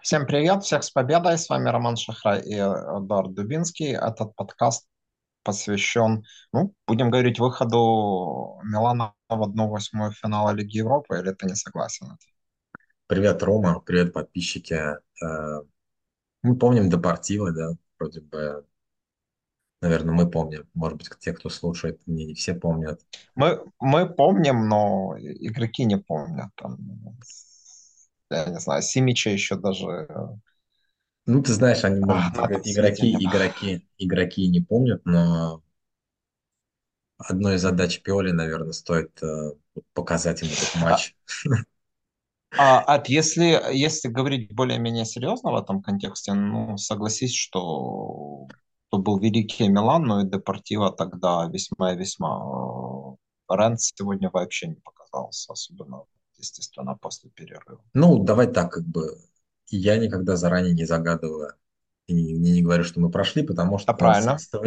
Всем привет, всех с победой, с вами Роман Шахрай и Эдуард Дубинский. Этот подкаст посвящен, будем говорить, выходу Милана в 1/8 финала Лиги Европы, или ты не согласен? Привет, Рома, привет, подписчики. Мы помним Депортиво, да, вроде бы, наверное, мы помним. Может быть, те, кто слушает, не все помнят. Мы помним, но игроки не помнят. Там, я не знаю, Симича еще даже... ты знаешь, они, может быть, игроки не помнят, но одной из задач Пиоли, наверное, стоит показать им этот матч. Если говорить более-менее серьезно в этом контексте, согласись, что то был великий Милан, но и Депортиво тогда весьма и весьма. Ренн сегодня вообще не показался, особенно, естественно, после перерыва. Давай так, как бы, я никогда заранее не загадываю и не говорю, что мы прошли, потому что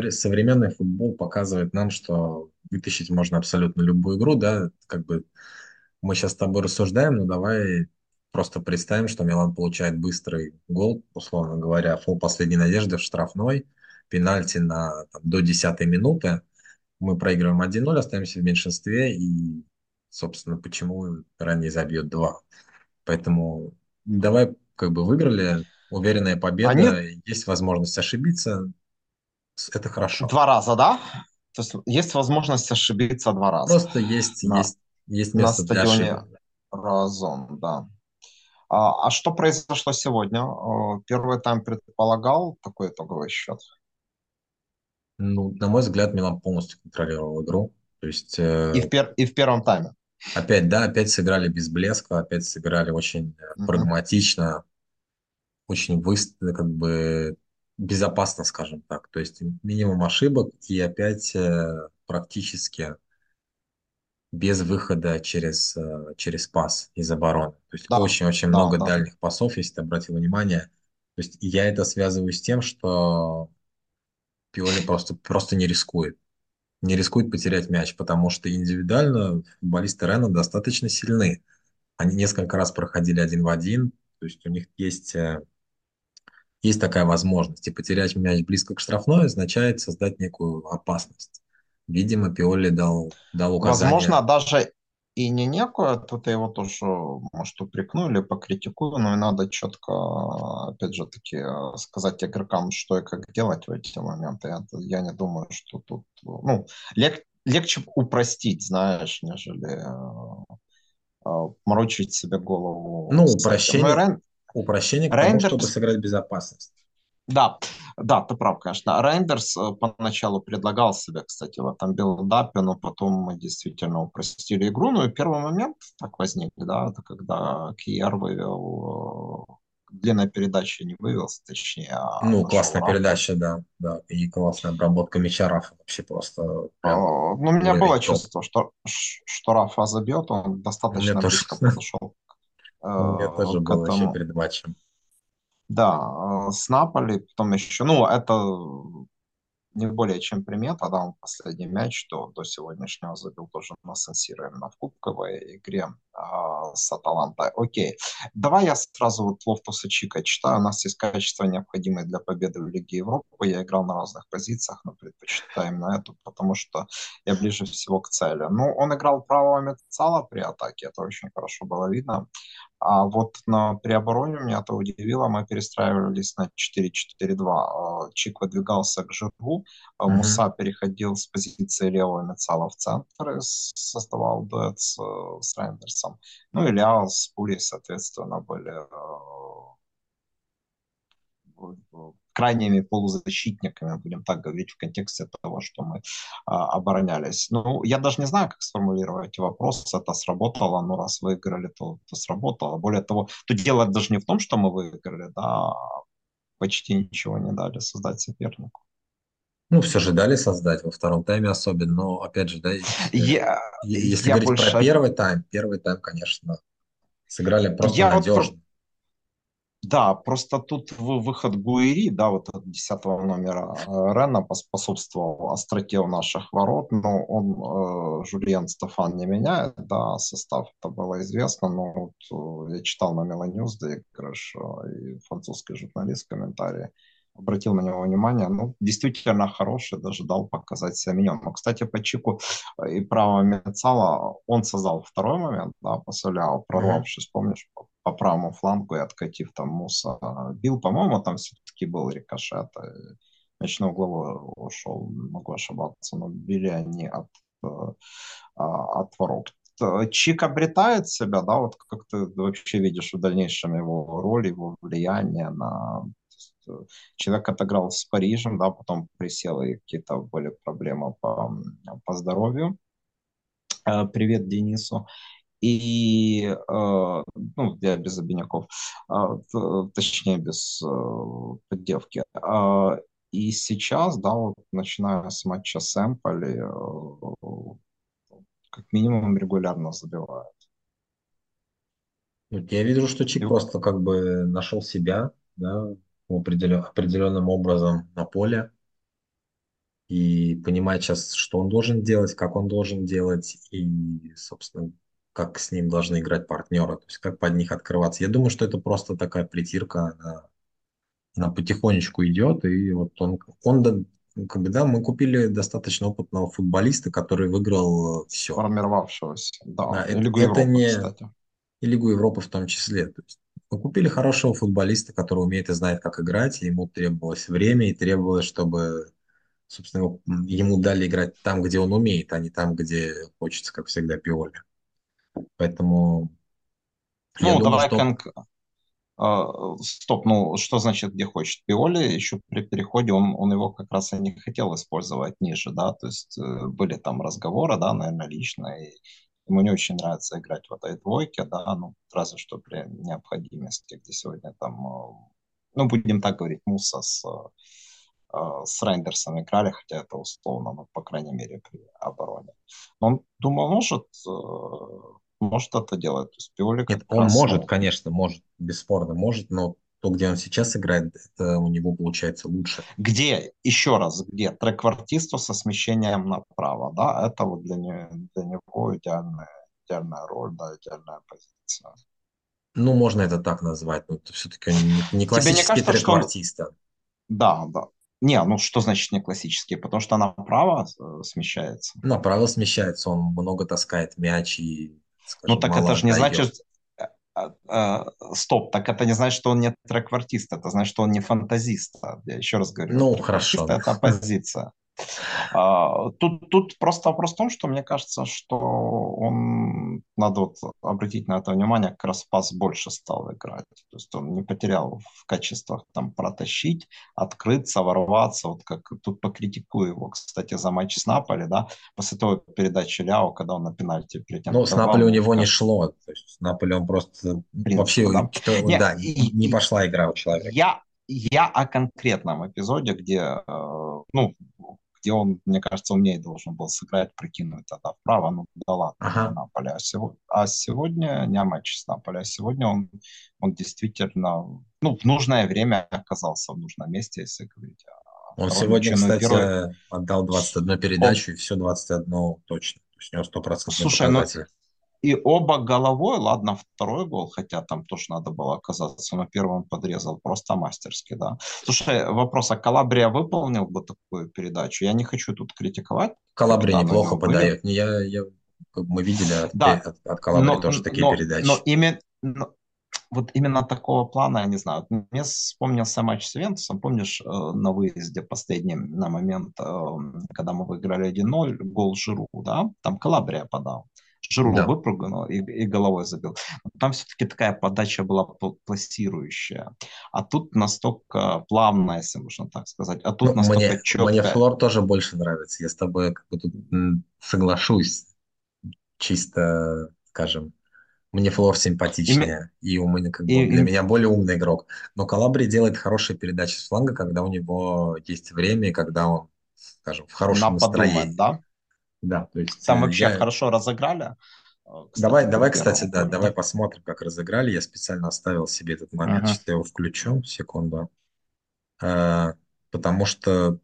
современный футбол показывает нам, что вытащить можно абсолютно любую игру, да, как бы мы сейчас с тобой рассуждаем, но давай просто представим, что Милан получает быстрый гол, условно говоря, фол последней надежды в штрафной, пенальти на до 10-й минуты, мы проигрываем 1-0, остаемся в меньшинстве и собственно, почему ранее забьет 2. Поэтому давай, как бы, выиграли, уверенная победа, есть возможность ошибиться, это хорошо. 2 раза, да? То есть есть возможность ошибиться 2 раза. Просто есть место для ошибки. Разом, да. А что произошло сегодня? Первый тайм предполагал такой итоговый счет? На мой взгляд, Милан полностью контролировал игру. То есть, и в первом тайме. Опять сыграли без блеска, опять сыграли очень прагматично, очень быстро, как бы безопасно, скажем так. То есть минимум ошибок и опять практически без выхода через пас из обороны. То есть очень много дальних пасов, если ты обратил внимание. То есть я это связываю с тем, что Пиоли просто не рискует. Не рискует потерять мяч, потому что индивидуально футболисты Ренна достаточно сильны. Они несколько раз проходили 1 в 1, то есть у них есть такая возможность. И потерять мяч близко к штрафной означает создать некую опасность. Видимо, Пиоли дал указание. Возможно, даже и не некую, тут я его тоже, может, упрекну или покритикую, но и надо четко, опять же таки, сказать игрокам, что и как делать в эти моменты. Я не думаю, что тут... легче упростить, знаешь, нежели морочить себе голову. Упрощение к тому, чтобы сыграть безопасность. Да, ты прав, конечно. Рейндерс поначалу предлагал себя, кстати, в этом билдапе, но потом мы действительно упростили игру. И первый момент так возник, да, это когда Кьер вывел, длинная передача не вывелся, точнее. Классная передача, да, и классная обработка мяча Рафа вообще просто. У меня было чувство, что Рафа забьет, он достаточно близко подошел к этому. Перед матчем. Да, с Наполи, потом еще, это не более чем примета, да, он последний мяч, что до сегодняшнего забил тоже на Сан-Сиро, именно в кубковой игре с Аталантой. Окей, давай я сразу Лофтуса-Чика читаю, у нас есть качества, необходимые для победы в Лиге Европы, я играл на разных позициях, но предпочитаю именно эту, потому что я ближе всего к цели. Он играл правого мидфилдера при атаке, это очень хорошо было видно. А вот при обороне меня это удивило. Мы перестраивались на 4-4-2. Чик выдвигался к Жиру. Мусса переходил с позиции левого мидфилдера в центр и создавал дуэт с Рейндерсом. И Леао с Пули, соответственно, были крайними полузащитниками, будем так говорить, в контексте того, что мы оборонялись. Я даже не знаю, как сформулировать вопрос. Это сработало, но раз выиграли, то сработало. Более того, тут дело даже не в том, что мы выиграли, да, почти ничего не дали создать сопернику. Все же дали создать во втором тайме особенно, но, опять же, да, если говорить про первый тайм, конечно, сыграли просто надежно. Да, просто тут выход Гуэри, да, вот от 10-го номера Ренна поспособствовал остроте у наших ворот, но он, Жюльен Стефан не меняет, да, состав, это было известно, но вот я читал на Меланьюз, да, и французский журналист комментарии, обратил на него внимание, ну, действительно хороший, даже дал показать себя миньон. Но, кстати, по Чику и правого Мецала он создал второй момент, да, после Леао, прорвавшись, помнишь, по правому флангу и откатив там Мусса, бил, по-моему, там все-таки был рикошет, мяч на угловой ушел, могу ошибаться, но били они от ворот. Чик обретает себя, да, вот как ты вообще видишь в дальнейшем его роль, его влияние на... Человек отыграл с Парижем, да, потом присел, и какие-то были проблемы по здоровью. Привет Денису. И, ну, я без обиняков, точнее, без поддевки. И сейчас, да, вот начиная с матча с Эмполи, как минимум регулярно забивает. Я вижу, что Чик просто как бы нашел себя, да, определенным образом на поле и понимает сейчас, что он должен делать, как он должен делать и, собственно, как с ним должны играть партнеры, то есть как под них открываться. Я думаю, что это просто такая притирка, она потихонечку идет, и вот он как бы, да, мы купили достаточно опытного футболиста, который выиграл все. Сформировавшегося, да, да, и Лигу Европы, кстати. И Лигу Европы в том числе, то есть. Мы купили хорошего футболиста, который умеет и знает, как играть, и ему требовалось время, и требовалось, чтобы, собственно, ему дали играть там, где он умеет, а не там, где хочется, как всегда, Пиоли. Поэтому... Ну, давай, что значит, где хочет Пиоли? Еще при переходе он его как раз и не хотел использовать ниже, да, то есть были там разговоры, да, наверное, личные. Ему не очень нравится играть в этой двойке, да, ну, разве что при необходимости, где сегодня там, ну, будем так говорить, Мусса с Рейндерсом играли, хотя это условно, но, по крайней мере, при обороне. Но он думал, может это делать. То есть Пиоли как он раз... может, конечно, может, бесспорно может, но то, где он сейчас играет, это у него получается лучше. Где, еще раз, где треквартисту со смещением направо, да, это вот для него идеальная роль, да, идеальная позиция. Ну, можно это так назвать, но это все-таки не классический треквартист. Да, да. Не, ну что значит не классический? Потому что направо смещается. Направо смещается, он много таскает мяч и... Скажем, ну так это же не значит... Стоп, так это не значит, что он не треквартист, это значит, что он не фантазист. Я еще раз говорю, ну, хорошо. Это оппозиция. Тут просто вопрос в том, что мне кажется, что он, надо вот обратить на это внимание, как раз пас больше стал играть. То есть он не потерял в качествах там протащить, открыться, ворваться. Вот как тут покритикую его, кстати, за матч с Наполи, да, после той передачи Ляо, когда он на пенальти перед тем. Ну, с Наполи у него не шло. То есть с Наполи он просто вообще не пошла игра у человека. Я о конкретном эпизоде, где, где он, мне кажется, умнее должен был сыграть, прикинуть тогда вправо, ну да ладно, Наполе. А сегодня не матч с Наполе, а сегодня он действительно, ну, в нужное время оказался в нужном месте, если говорить. Он сегодня, кстати, отдал 21 передачу, и все 21 точно. То есть у него 100% показатель. И оба головой, ладно, второй гол, хотя там тоже надо было оказаться, но первым подрезал просто мастерски, да. Слушай, вопрос, а Калабрия выполнил бы такую передачу? Я не хочу тут критиковать. Калабрия неплохо подает. Мы видели от Калабрии тоже такие передачи. Вот именно такого плана, я не знаю. Мне вспомнился матч с Ювентусом, помнишь, на выезде последний, на момент, когда мы выиграли 1-0, гол Жиру, да, там Калабрия подал. Жиру выпрыгнул и головой забил. Там все-таки такая подача была пластирующая. А тут настолько плавная, если можно так сказать. А тут настолько четкая. Мне Флор тоже больше нравится. Я с тобой как бы тут соглашусь. Чисто, скажем, мне Флор симпатичнее. Для меня более умный игрок. Но Калабри делает хорошие передачи с фланга, когда у него есть время, когда он, скажем, в хорошем настроении. Да? Да, то есть, там вообще хорошо разыграли. Давай посмотрим, как разыграли. Я специально оставил себе этот момент, сейчас я его включу, секунду. Потому что,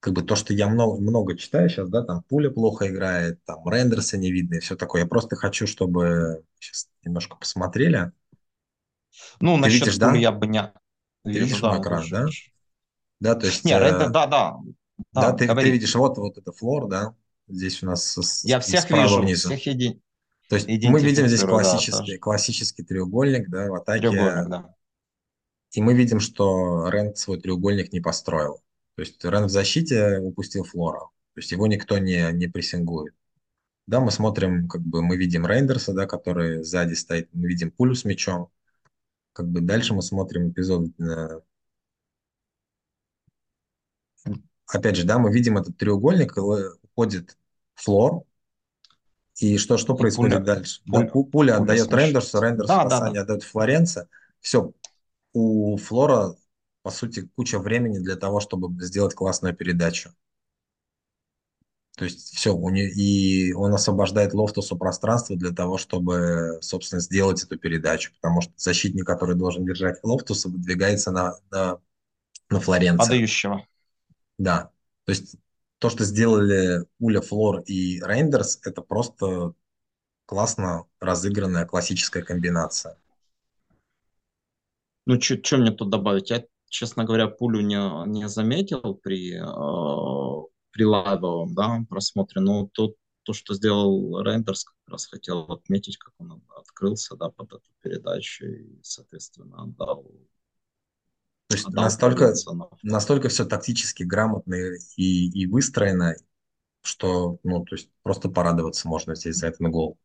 как бы, то, что я много читаю сейчас, да, там Пуля плохо играет, там Рейндерса не видно и все такое. Я просто хочу, чтобы сейчас немножко посмотрели. Ну, ты насчет видишь, Пули, да? Я бы не... Ты видишь, да, мой экран, да? Да, то есть... Не, Рейндер, да. Да, ты видишь, вот это Флор, да? Здесь у нас я всех вижу, внизу. Всех един... То есть мы видим здесь классический треугольник, да, в атаке. Треугольник, да. И мы видим, что Ренн свой треугольник не построил. То есть Ренн в защите упустил Флора. То есть его никто не прессингует. Да, мы смотрим, как бы мы видим Рейндерса, да, который сзади стоит, мы видим Пулю с мячом. Как бы дальше мы смотрим эпизод. Опять же, да, мы видим этот треугольник, уходит Флор. И что происходит дальше? Пуля отдает Рейндерсу, Рейндерс отдает Флоренци. Все, у Флора, по сути, куча времени для того, чтобы сделать классную передачу. То есть все, и он освобождает Лофтусу пространство для того, чтобы, собственно, сделать эту передачу. Потому что защитник, который должен держать Лофтуса, выдвигается на Флоренци. Подающего. Да, то есть... То, что сделали Пуля, Флор и Рейндерс, это просто классно разыгранная классическая комбинация. Ну, что мне тут добавить? Я, честно говоря, Пулю не заметил при лайвовом, да, просмотре, но то, что сделал Рейндерс, как раз хотел отметить, как он открылся, да, под эту передачу и, соответственно, отдал... То есть настолько все тактически грамотно и выстроено, что, ну, то есть просто порадоваться можно здесь за этот гол.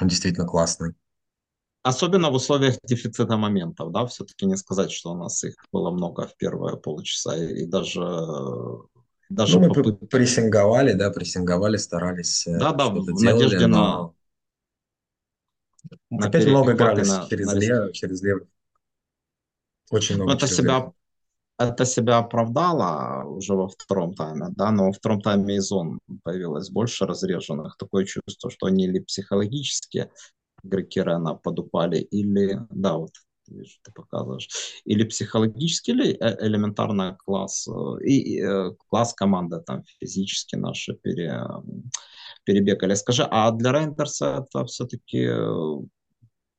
Он действительно классный. Особенно в условиях дефицита моментов, да, все-таки не сказать, что у нас их было много в первые полчаса, и даже ну, попытки... Мы прессинговали, старались. Да, в надежде на... Опять много играли через левый. Очень много это себя оправдало уже во втором тайме, да, но во втором тайме и зон появилось больше разреженных. Такое чувство, что они или психологически игроки Рена подупали, или, да, вот ты показываешь, или психологически, или элементарно класс команды там физически наши перебегали. Скажи, а для Рейндерса это все-таки...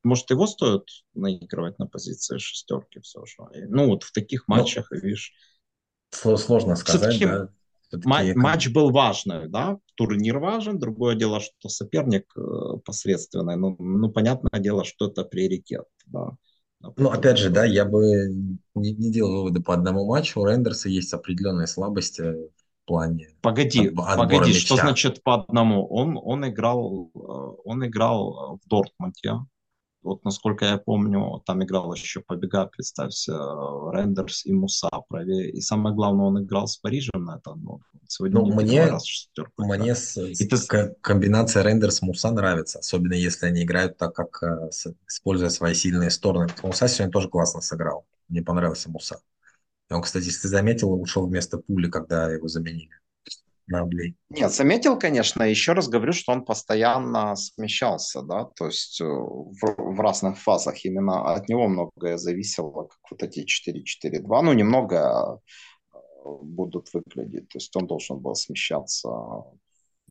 Может, его стоит наигрывать на позиции шестерки все же? Ну, вот в таких матчах, видишь... Сложно сказать, да. Матч был важный, да? Турнир важен. Другое дело, что соперник посредственный. Ну, понятное дело, что это приоритет, да. Ну, опять же, да, я бы не делал выводы по одному матчу. У Рейндерса есть определенные слабости в плане... Погоди, что значит по одному? Он играл в Дортмунде. Вот, насколько я помню, там играл еще побега, представься, Рейндерс и Мусса правее. И самое главное, он играл с Парижем на этом. Сегодня комбинация Рейндерс-Мусса нравится, особенно если они играют так, как используя свои сильные стороны. Мусса сегодня тоже классно сыграл. Мне понравился Мусса. Он, кстати, если ты заметил, ушел вместо Пули, когда его заменили. Нет, заметил, конечно, еще раз говорю, что он постоянно смещался, да, то есть в разных фазах именно от него многое зависело, как вот эти 4-4-2, ну, немного будут выглядеть, то есть он должен был смещаться.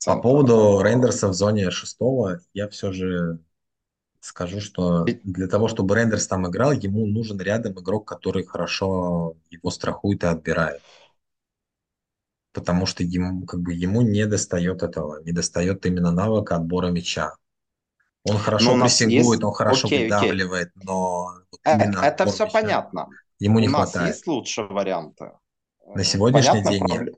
По поводу Рейндерса в зоне шестого, я все же скажу, что для того, чтобы Рейндерс там играл, ему нужен рядом игрок, который хорошо его страхует и отбирает. Потому что ему, как бы, ему не достает именно навыка отбора мяча. Он хорошо прессингует, он хорошо выдавливает, но... Это все понятно. Ему не хватает. У нас есть лучшие варианты? На сегодняшний день нет.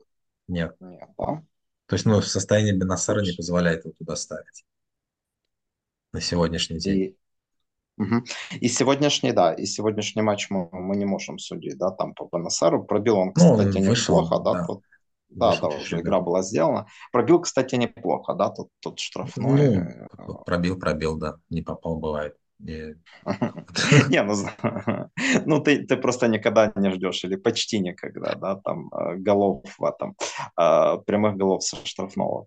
Нет, да? То есть, ну, состояние Беннасера не позволяет его туда ставить. На сегодняшний день. И сегодняшний матч мы не можем судить, да, там по Беннасеру. Пробил он, кстати, неплохо, да, тут. Да, игра была сделана. Пробил, кстати, неплохо, да, тут штрафной. Ну, пробил, да, не попал, бывает. Ну ты просто никогда не ждешь, или почти никогда, да, там, голов в этом, прямых голов со штрафного.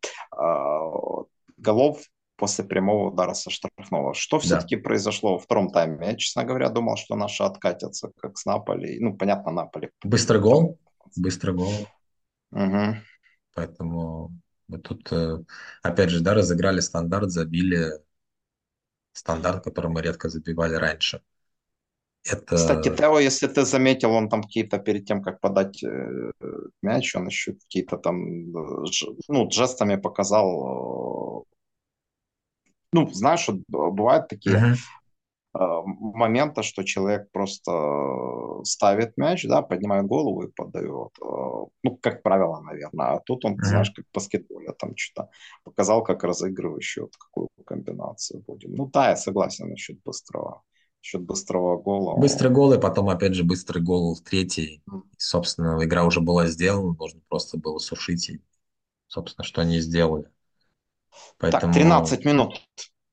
Голов после прямого удара со штрафного. Что все-таки произошло во втором тайме? Я, честно говоря, думал, что наши откатятся, как с Наполи. Ну, понятно, Наполи. Быстрый гол. Быстрый гол. Угу. Поэтому вот тут, опять же, да, разыграли стандарт, забили стандарт, который мы редко забивали раньше. Это... Кстати, Тео, если ты заметил, он там какие-то, перед тем, как подать мяч, он еще какие-то там, ну, жестами показал. Ну, знаешь, бывают такие моменты, что человек просто ставит мяч, да, поднимает голову и подает. Ну, как правило, наверное. А тут он, знаешь, как в баскетболе там что-то показал, как разыгрывающий, вот какую комбинацию будем. Ну, да, я согласен насчет быстрого. Счет быстрого гола. Быстрый гол, и потом, опять же, быстрый гол в третий. Собственно, игра уже была сделана, нужно просто было сушить. И, собственно, что они сделали. Поэтому... Так, 13 минут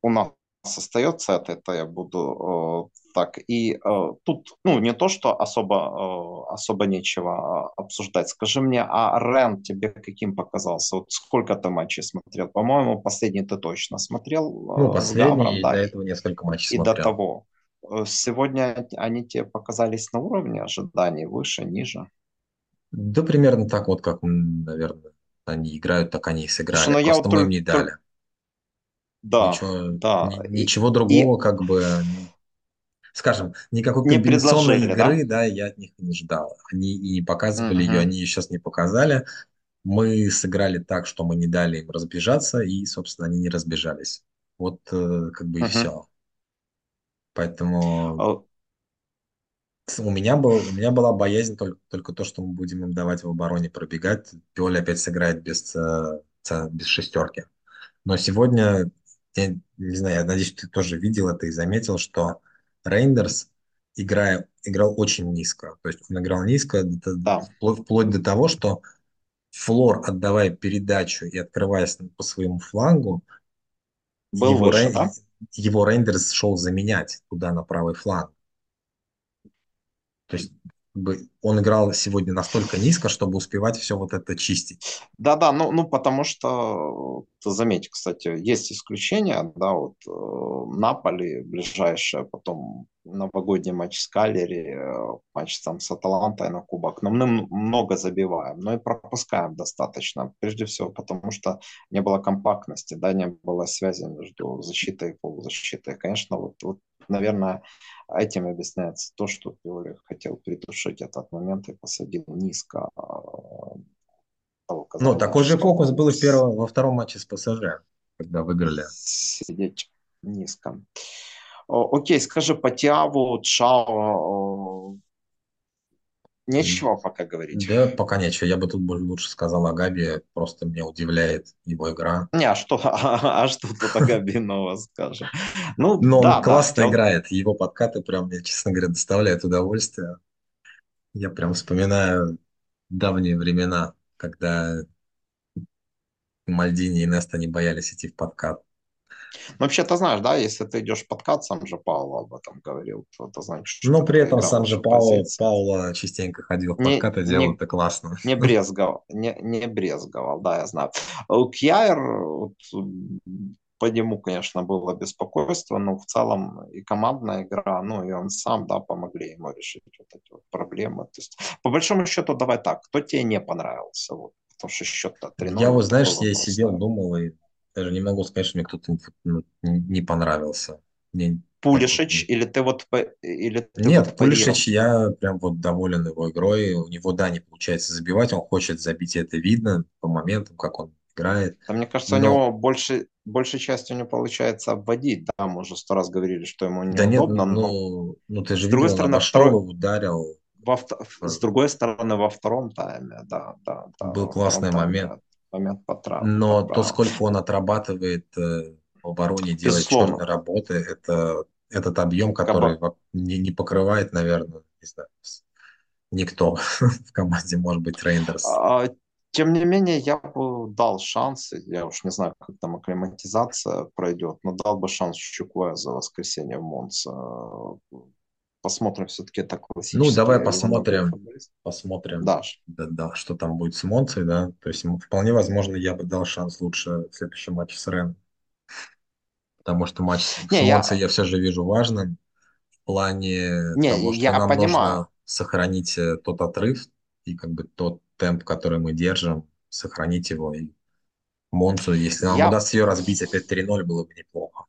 у нас остается от этого, я буду так. И тут, ну, не то, что особо нечего обсуждать. Скажи мне, а Ренн тебе каким показался? Вот сколько ты матчей смотрел? По-моему, последний ты точно смотрел. Ну, последний, да, и до этого несколько матчей смотрел. И до того. Сегодня они тебе показались на уровне ожиданий, выше, ниже? Да, примерно так вот, как, наверное, они играют, так они и сыграли. Что, просто мы им не дали. Да, ничего другого, как бы, скажем, никакой комбинационной игры, да, я от них не ждал. Они и не показывали ее, они ее сейчас не показали. Мы сыграли так, что мы не дали им разбежаться, и, собственно, они не разбежались. Вот, как бы, и все. Поэтому у меня была боязнь только то, что мы будем им давать в обороне пробегать. Пиоли опять сыграет без шестерки. Но сегодня, я не знаю, я надеюсь, ты тоже видел это и заметил, что Рейндерс играл очень низко. То есть он играл низко, вплоть до того, что Флор, отдавая передачу и открываясь по своему флангу, был выше, его Рейндерс шел заменять туда на правый фланг. То есть он играл сегодня настолько низко, чтобы успевать все вот это чистить. Да-да, ну потому что, заметь, кстати, есть исключения, да, вот Наполи ближайшая, потом новогодний матч с Калери, матч там с Аталантой на кубок, но мы много забиваем, но и пропускаем достаточно, прежде всего потому что не было компактности, да, не было связи между защитой и полузащитой. Конечно, вот наверное, этим объясняется то, что Пиоли хотел притушить этот момент и посадил низко. Ну, такой же фокус был во втором матче с ПСЖ, когда выиграли. Сидеть низко. Окей, скажи, по Тиаву, Чао, нечего пока говорить? Да, пока нечего. Я бы тут лучше сказал о Габи, просто меня удивляет его игра. Не, а что тут о Габи нового скажем? Но он классно играет, его подкаты прям, мне, честно говоря, доставляют удовольствие. Я прям вспоминаю давние времена, когда Мальдини и Неста не боялись идти в подкат. Ну, вообще, ты знаешь, да, если ты идешь в подкат, сам же Пауло об этом говорил. Это значит, что но при этом сам же Пауло частенько ходил в подкат и делал это классно. Не брезговал, да, я знаю. Кьер, вот, по нему, конечно, было беспокойство, но в целом и командная игра, ну, и он сам, да, помогли ему решить вот эти вот проблемы. То есть, по большому счету, давай так, кто тебе не понравился? Вот, потому что счет-то 3-0. Я вот, знаешь, я просто... сидел, думал и... Даже не могу сказать, что мне кто-то не понравился. Пулишич или ты вот... Нет, Пулишич, я прям вот доволен его игрой. У него, да, не получается забивать, он хочет забить, и это видно по моментам, как он играет. Да, мне кажется, у него большей частью не получается обводить. Да, мы уже 100 раз говорили, что ему неудобно. Да нет, но ты же видел, он обошел, ударил. С другой стороны, во втором тайме, да. Был классный момент по травме. Но то, сколько он отрабатывает в обороне, делает черные работы, это этот объем, который не покрывает, наверное, не знаю, никто в команде, может быть, Рейндерс. Тем не менее, я бы дал шанс, я уж не знаю, как там акклиматизация пройдет, но дал бы шанс Чукуэ за воскресенье в Монце. Посмотрим, все-таки это классический. Ну, давай посмотрим, да, что там будет с Монцей, да. То есть, вполне возможно, я бы дал шанс лучше в следующем матче с Ренном. потому что матч с Монцей я все же вижу важным в плане того, что нам нужно сохранить тот отрыв и как бы тот темп, который мы держим, сохранить его. И Монцу, если нам удастся ее разбить, опять 3-0 было бы неплохо.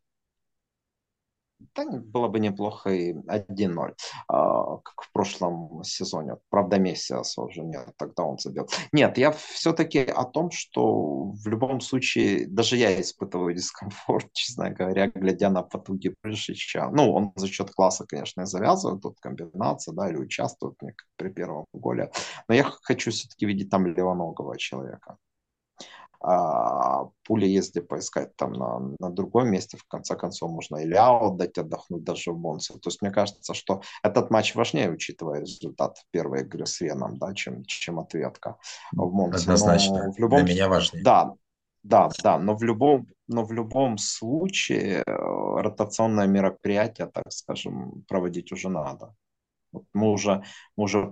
Так было бы неплохо и 1-0, как в прошлом сезоне. Правда, Мессиаса уже нет, тогда он забил. Нет, я все-таки о том, что в любом случае, даже я испытываю дискомфорт, честно говоря, глядя на потуги Пулишича. Ну, он за счет класса, конечно, завязывает, тут комбинация, да, или участвует при первом голе. Но я хочу все-таки видеть там левоногого человека. Пули, если поискать там на другом месте, в конце концов, можно и Леао дать отдохнуть даже в Монце. То есть мне кажется, что этот матч важнее, учитывая результат первой игры с Ренном, да, чем ответка в Монце. Однозначно, в любом... для меня важнее. Да, но в любом случае ротационное мероприятие, так скажем, проводить уже надо. Мы уже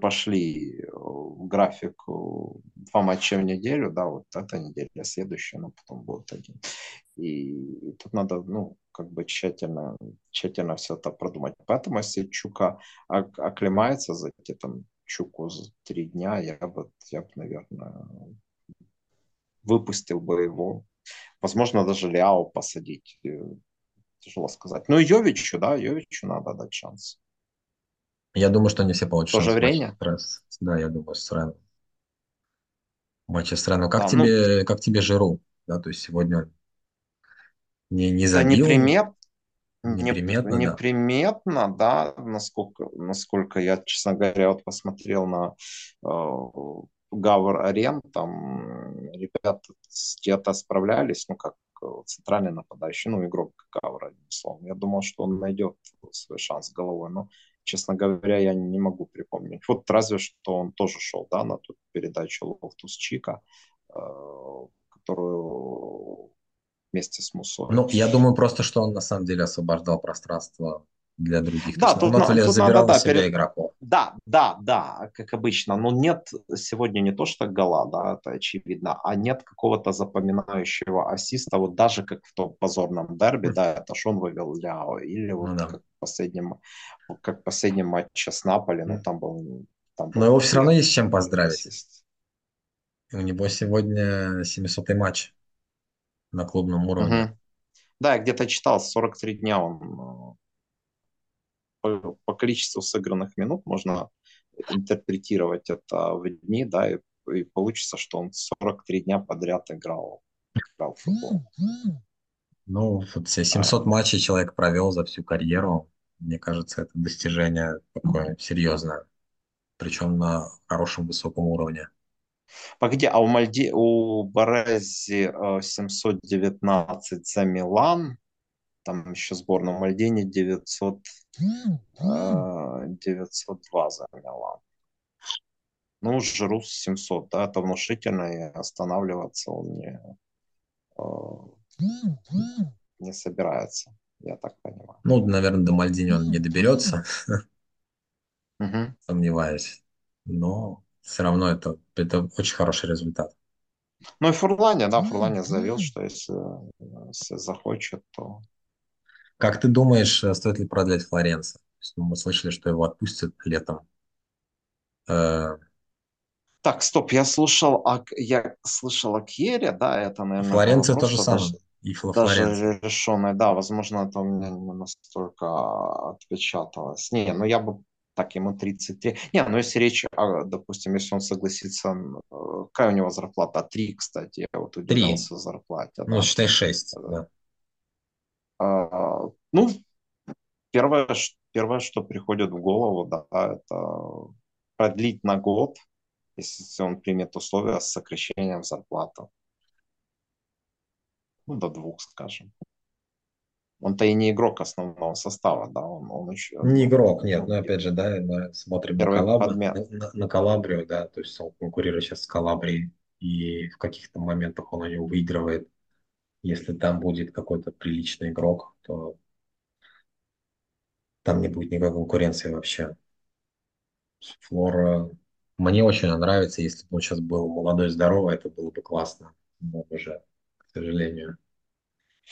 пошли в график 2 матча в неделю, да, вот эта неделя, следующая, но потом будет 1. И тут надо, как бы тщательно все это продумать. Поэтому, если Чука оклемается за Чуку за 3 дня, я бы, наверное, выпустил бы его. Возможно, даже Леао посадить, тяжело сказать. Ну, Йовичу надо дать шанс. Я думаю, что они все получат. В то же время? Да, я думаю, с Ренном. Матч с Ренном. Как тебе Жиру? Да, то есть сегодня не забил. Неприметно, да. Насколько я, честно говоря, вот посмотрел на Гавр-Арен, там ребята где-то справлялись, как центральный нападающий, игрок Гавр, одним словом. Я думал, что он найдет свой шанс головой, но честно говоря, я не могу припомнить. Вот разве что он тоже шел, да, на ту передачу Лофтус-Чика, которую вместе с Муссой. Я думаю просто, что он на самом деле освобождал пространство для других. Да, тут забирал на себя игроков. Да, как обычно. Но нет, сегодня не то, что гола, да, это очевидно, а нет какого-то запоминающего ассиста, вот даже как в том позорном дерби, да, это ж он вывел Ляо, или как в последнем матче с Наполи, там был его все равно есть чем поздравить. Ассист. У него сегодня 700-й матч на клубном уровне. Угу. Да, я где-то читал, 43 дня он... По количеству сыгранных минут можно интерпретировать это в дни, да, и получится, что он 43 дня подряд играл в футбол. Вот все 700 матчей человек провел за всю карьеру. Мне кажется, это достижение такое серьезное. Причем на хорошем высоком уровне. Погоди, а у Барези 719 за Милан. Там еще сборная Мальдини 902 заняла. Жиру 700, да, это внушительно, и останавливаться он не собирается, я так понимаю. Наверное, до Мальдини он не доберется, сомневаюсь, но все равно это очень хороший результат. И Фурлане, да, Фурлане заявил, что если захочет, то... Как ты думаешь, стоит ли продлять Флоренци? Мы слышали, что его отпустят летом. Так, стоп, я слышал о Кьере, да, это, наверное... Флоренци тоже самое. Даже решенное, да, возможно, это у меня не настолько отпечаталось. Я бы... Так, ему 33. Если речь, допустим, если он согласится... Какая у него зарплата? 3, кстати, я вот удивился зарплате. Считай 6, да. Первое, что приходит в голову, да, это продлить на год, если он примет условия с сокращением зарплаты. До 2, скажем. Он-то и не игрок основного состава, да, он еще... Не игрок, нет, опять же, да, мы смотрим на Калабрию, да, то есть он конкурирует сейчас с Калабрией, и в каких-то моментах он у него выигрывает. Если там будет какой-то приличный игрок, то там не будет никакой конкуренции вообще. Флора мне очень нравится. Если бы он сейчас был молодой, здоровый, это было бы классно. Но уже, к сожалению,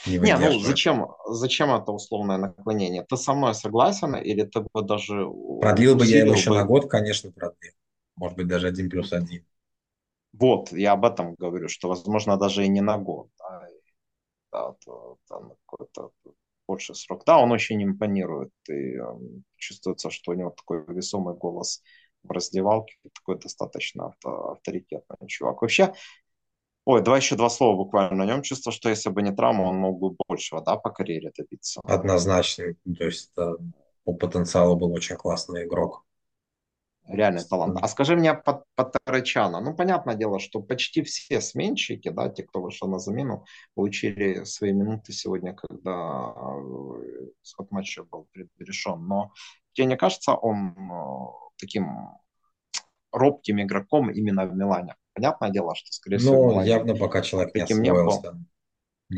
Не выдерживает. Не, ну зачем это условное наклонение? Ты со мной согласен или ты бы даже... Продлил бы я его еще на год, конечно, продлил. Может быть, даже 1+1. Вот, я об этом говорю, что, возможно, даже и не на год. Да, какой-то больший срок. Да, он очень импонирует. И чувствуется, что у него такой весомый голос в раздевалке. Такой достаточно авторитетный чувак. Вообще... Ой, давай еще два слова буквально о нем. Чувство, что если бы не травма, он мог бы большего, да, по карьере добиться. Однозначно. То есть по потенциалу был очень классный игрок. Реальный талант. А скажи мне по Тарычану. Ну, понятное дело, что почти все сменщики, да, те, кто вышел на замену, получили свои минуты сегодня, когда исход матча был предрешен. Но тебе не кажется он таким робким игроком именно в Милане? Понятное дело, что, скорее всего... Ну, явно пока человек не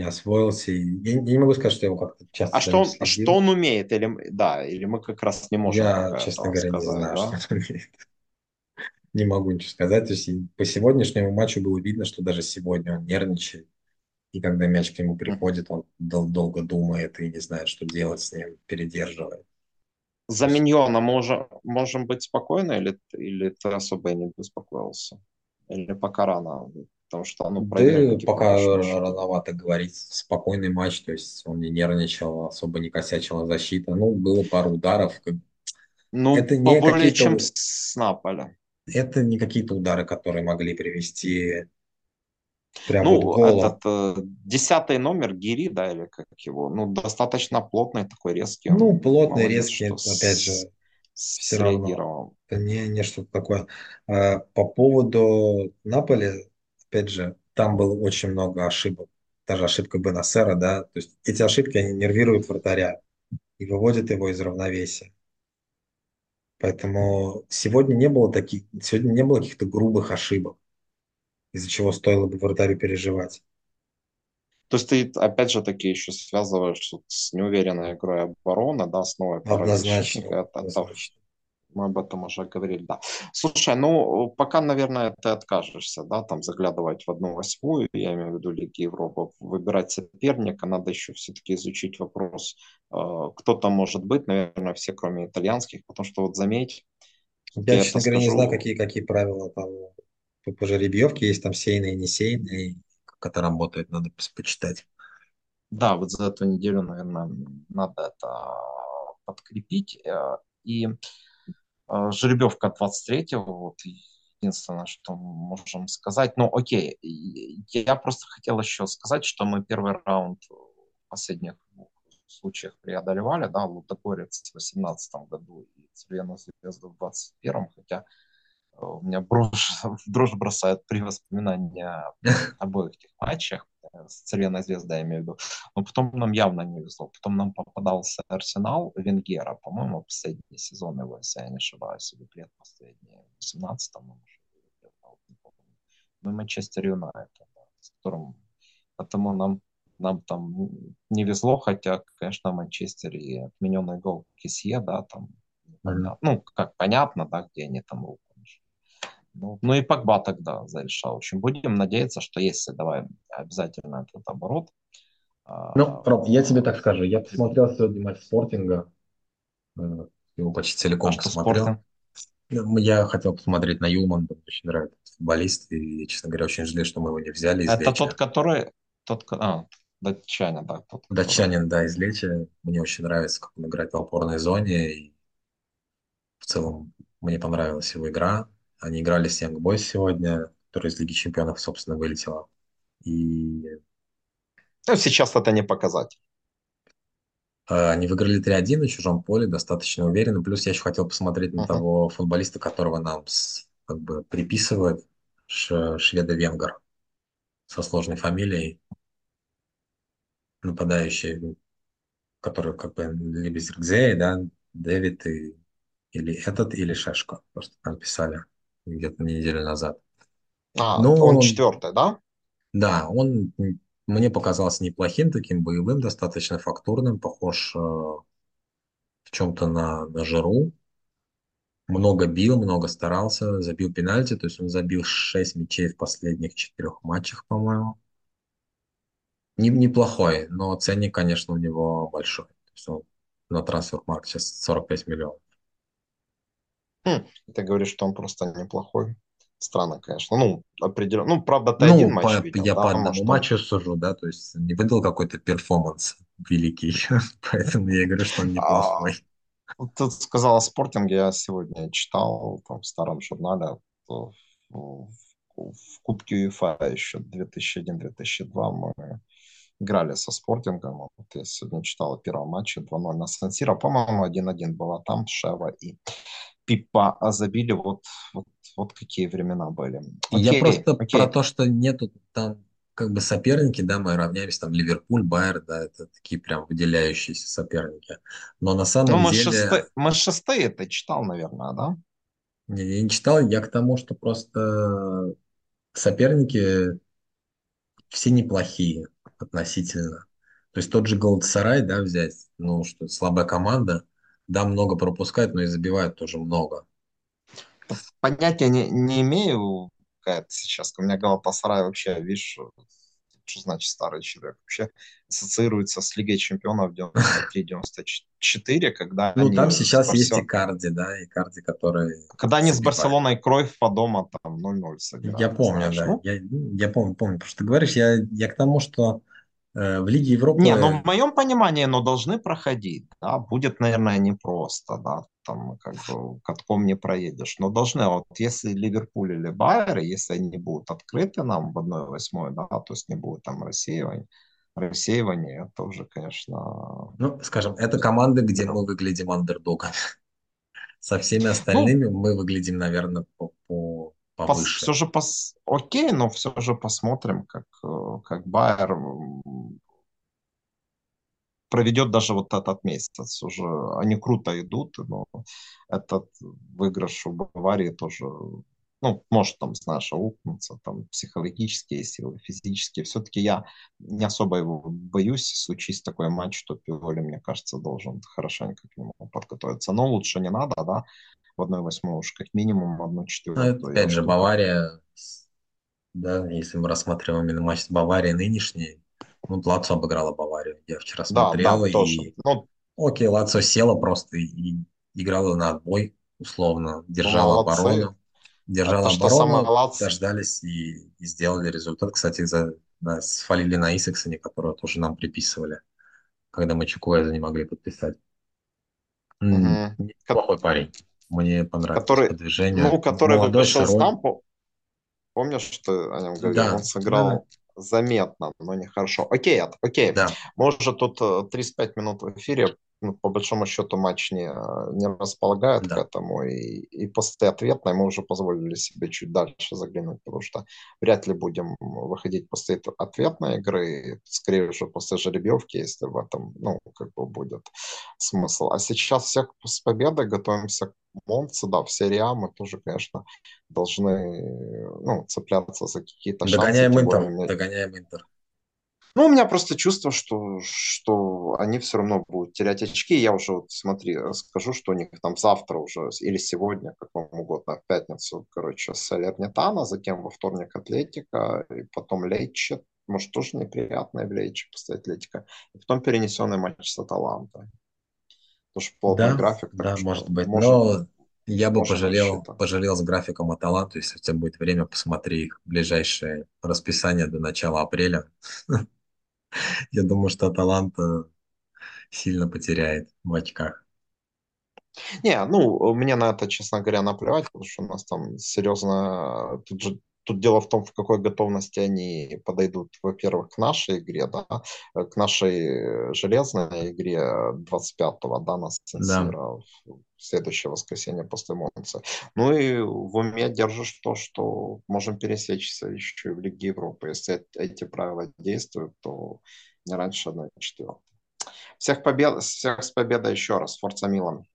освоился. Я не могу сказать, что его как-то часто... А что он умеет? Или мы как раз не можем... Я, честно говоря, не знаю, что он умеет. Не могу ничего сказать. То есть по сегодняшнему матчу было видно, что даже сегодня он нервничает. И когда мяч к нему приходит, он долго думает и не знает, что делать с ним, передерживает. За Миньона мы уже можем быть спокойны? Или ты особо не беспокоился? Или пока рано? Потому что, да, пока рановато говорить. Спокойный матч, то есть он не нервничал, особо не косячила защита. Ну, было пару ударов. Это не более чем с Наполя. Это не какие-то удары, которые могли привести прямо к голу. Этот 10-й номер Гири, да, или как его, достаточно плотный, такой резкий. Ну, плотный, резкий, опять же. Все равно. Это не что-то такое. По поводу Наполи, опять же, там было очень много ошибок. Даже ошибка Беннасера, да. То есть эти ошибки, они нервируют вратаря и выводят его из равновесия. Поэтому сегодня не было каких-то грубых ошибок, из-за чего стоило бы вратарю переживать. То есть ты, опять же, таки еще связываешь с неуверенной игрой обороны, да, с новой парой защитника. Однозначно. Мы об этом уже говорили, да. Слушай, пока, наверное, ты откажешься, да, там заглядывать в 1/8, я имею в виду Лиги Европы, выбирать соперника, надо еще все-таки изучить вопрос, кто там может быть, наверное, все, кроме итальянских, потому что заметь... Я, честно говоря, не знаю, какие правила там по жеребьевке есть, там сейные, не сейные, как это работает, надо почитать. Да, вот за эту неделю, наверное, надо это подкрепить. И жеребьевка 23-го, вот единственное, что мы можем сказать. Ну, окей, я просто хотел еще сказать, что мы первый раунд в последних случаях преодолевали, да, Лудогорец в 2018 году и Цельвена Звезду в 2021, хотя... У меня дрожь бросает при воспоминании обоих этих матчах с Цельвена Звездой, я имею в виду. Но потом нам явно не везло. Потом нам попадался Арсенал Венгера, по-моему, последний сезон его, если я не ошибаюсь, или предпоследний, в 18-м. Мы Манчестер Юнайтед, с которым... Поэтому нам там не везло, хотя, конечно, Манчестер и отмененный гол Кисье, да, там... как понятно, да, где они там... Ну и Погба тогда зарешал. В общем, будем надеяться, что если давай обязательно этот оборот. Роб, я тебе так скажу. Я посмотрел сегодня матч Спортинга. Его почти целиком посмотрел. Спортинг? Я хотел посмотреть на Юман. Очень нравится футболист. И, честно говоря, очень жалею, что мы его не взяли из Лечче. Это тот, который... Датчанин, да. Датчанин, да, из Лечче. Мне очень нравится, как он играет в опорной зоне. И в целом мне понравилась его игра. Они играли с Young Boys сегодня, которая из Лиги Чемпионов, собственно, вылетела. И... сейчас это не показатель. Они выиграли 3-1 на чужом поле, достаточно уверенно. Плюс я еще хотел посмотреть на того футболиста, которого нам приписывают, шведа Венгер, со сложной фамилией, нападающий, который либо Зиркзей, да, Дэвид и... Или этот, или Шешко. Просто там писали где-то неделю назад. Он четвертый, да? Да, он мне показался неплохим, таким боевым, достаточно фактурным. Похож в чем-то на Жиру. Много бил, много старался. Забил пенальти. То есть он забил 6 мячей в последних 4 матчах, по-моему. Неплохой, но ценник, конечно, у него большой. То есть он на трансфер-маркт сейчас 45 миллионов. Ты говоришь, что он просто неплохой. Странно, конечно. Ну, определенно. Ну, правда, ты один матч видел. Я по одному матчу сужу, да, то есть не выдал какой-то перформанс великий. Поэтому я говорю, что он неплохой. Ты сказал о Спортинге, я сегодня читал там, в старом журнале, в Кубке УЕФА еще 2001-2002 мы играли со Спортингом. Вот я сегодня читал о первом матче 2-0 на Сан-Сиро. По-моему, 1-1 было там, Шева и Пипа забили. Вот какие времена были. Окей, я просто про то, что нету там как бы соперники, да, мы равняемся, там, Ливерпуль, Байер, да, это такие прям выделяющиеся соперники. Но на самом деле... Мы шестые, ты читал, наверное, да? Не, я не читал, я к тому, что просто соперники все неплохие относительно. То есть тот же Галатасарай, да, взять, ну, что слабая команда, да, много пропускает, но и забивает тоже много. Понятия не имею, какая-то сейчас. У меня Галатасарай вообще, видишь, что значит старый человек, вообще ассоциируется с Лигой Чемпионов 93-94, когда ну, они... там сейчас есть Икарди, да, Икарди, который... Когда они с Барселоной Кройф по дома там 0-0 сыграли. Я помню, знаешь, да, ну? я помню, потому что ты говоришь, я к тому, что в Лиге Европы... Не, ну в моем понимании, но должны проходить, да, будет, наверное, непросто, да, там как бы катком не проедешь, но должны, вот если Ливерпуль или Байер, если они будут открыты нам в 1/8, да, то есть не будет там рассеивания, это уже, конечно... Ну, скажем, это команды, где мы выглядим андердогом. Со всеми остальными мы выглядим, наверное, повыше. Окей, но все же посмотрим, как Байер... проведет даже вот этот месяц уже. Они круто идут, но этот выигрыш у Баварии тоже, ну, может там, знаешь, аукнуться, там, психологические силы, физические. Все-таки я не особо его боюсь. Случись такой матч, что Пиоли, мне кажется, должен хорошенько к нему подготовиться. Но лучше не надо, да, в 1/8 уж как минимум, 1/4. Ну, опять же, Бавария, да, если мы рассматриваем именно матч с Баварией нынешней, ну, Лаццо обыграла Баварию. Я вчера смотрел, да, и... Ну, окей, Лаццо села просто и играла на отбой, условно. Держала оборону. Дождались и сделали результат. Кстати, сфалили на Исексоне, которого тоже нам приписывали, когда мы Чукуэ не могли подписать. Плохой парень. Мне понравилось движение. Ну, который вышел с Тампу. Помнишь, что о нем говорили? Да, он сыграл... Да. Заметно, но нехорошо. Окей. Да. Мы уже тут 35 минут в эфире. Ну, по большому счету матч не располагает к этому. И после ответной мы уже позволили себе чуть дальше заглянуть, потому что вряд ли будем выходить после ответной игры. Скорее уже после жеребьевки, если в этом, ну, как бы будет смысл. А сейчас всех с победой, готовимся к Монце, да, в серии А мы тоже, конечно, должны, ну, цепляться за какие-то Догоняем Интер. Ну, у меня просто чувство, что они все равно будут терять очки. Я уже, вот, смотри, скажу, что у них там завтра уже, или сегодня, как вам угодно, в пятницу, короче, Салернитана, затем во вторник Атлетика, и потом Лечче, может, тоже неприятное в Лечче после Атлетика, и потом перенесенный матч с Аталантой. Да, график, да, может быть. Но я бы пожалел с графиком Аталанту, если у тебя будет время, посмотри их ближайшее расписание до начала апреля. Я думаю, что Аталанта сильно потеряет в очках. Не, ну, мне на это, честно говоря, наплевать, потому что у нас там серьезно... Тут дело в том, в какой готовности они подойдут, во-первых, к нашей игре, да, к нашей железной игре 25-го, да, на Сан-Сиро, в следующее воскресенье после Монца. Ну и в уме держишь то, что можем пересечься еще и в Лиге Европы. Если эти правила действуют, то не раньше 1/4. Всех с победой еще раз. Форца Милан.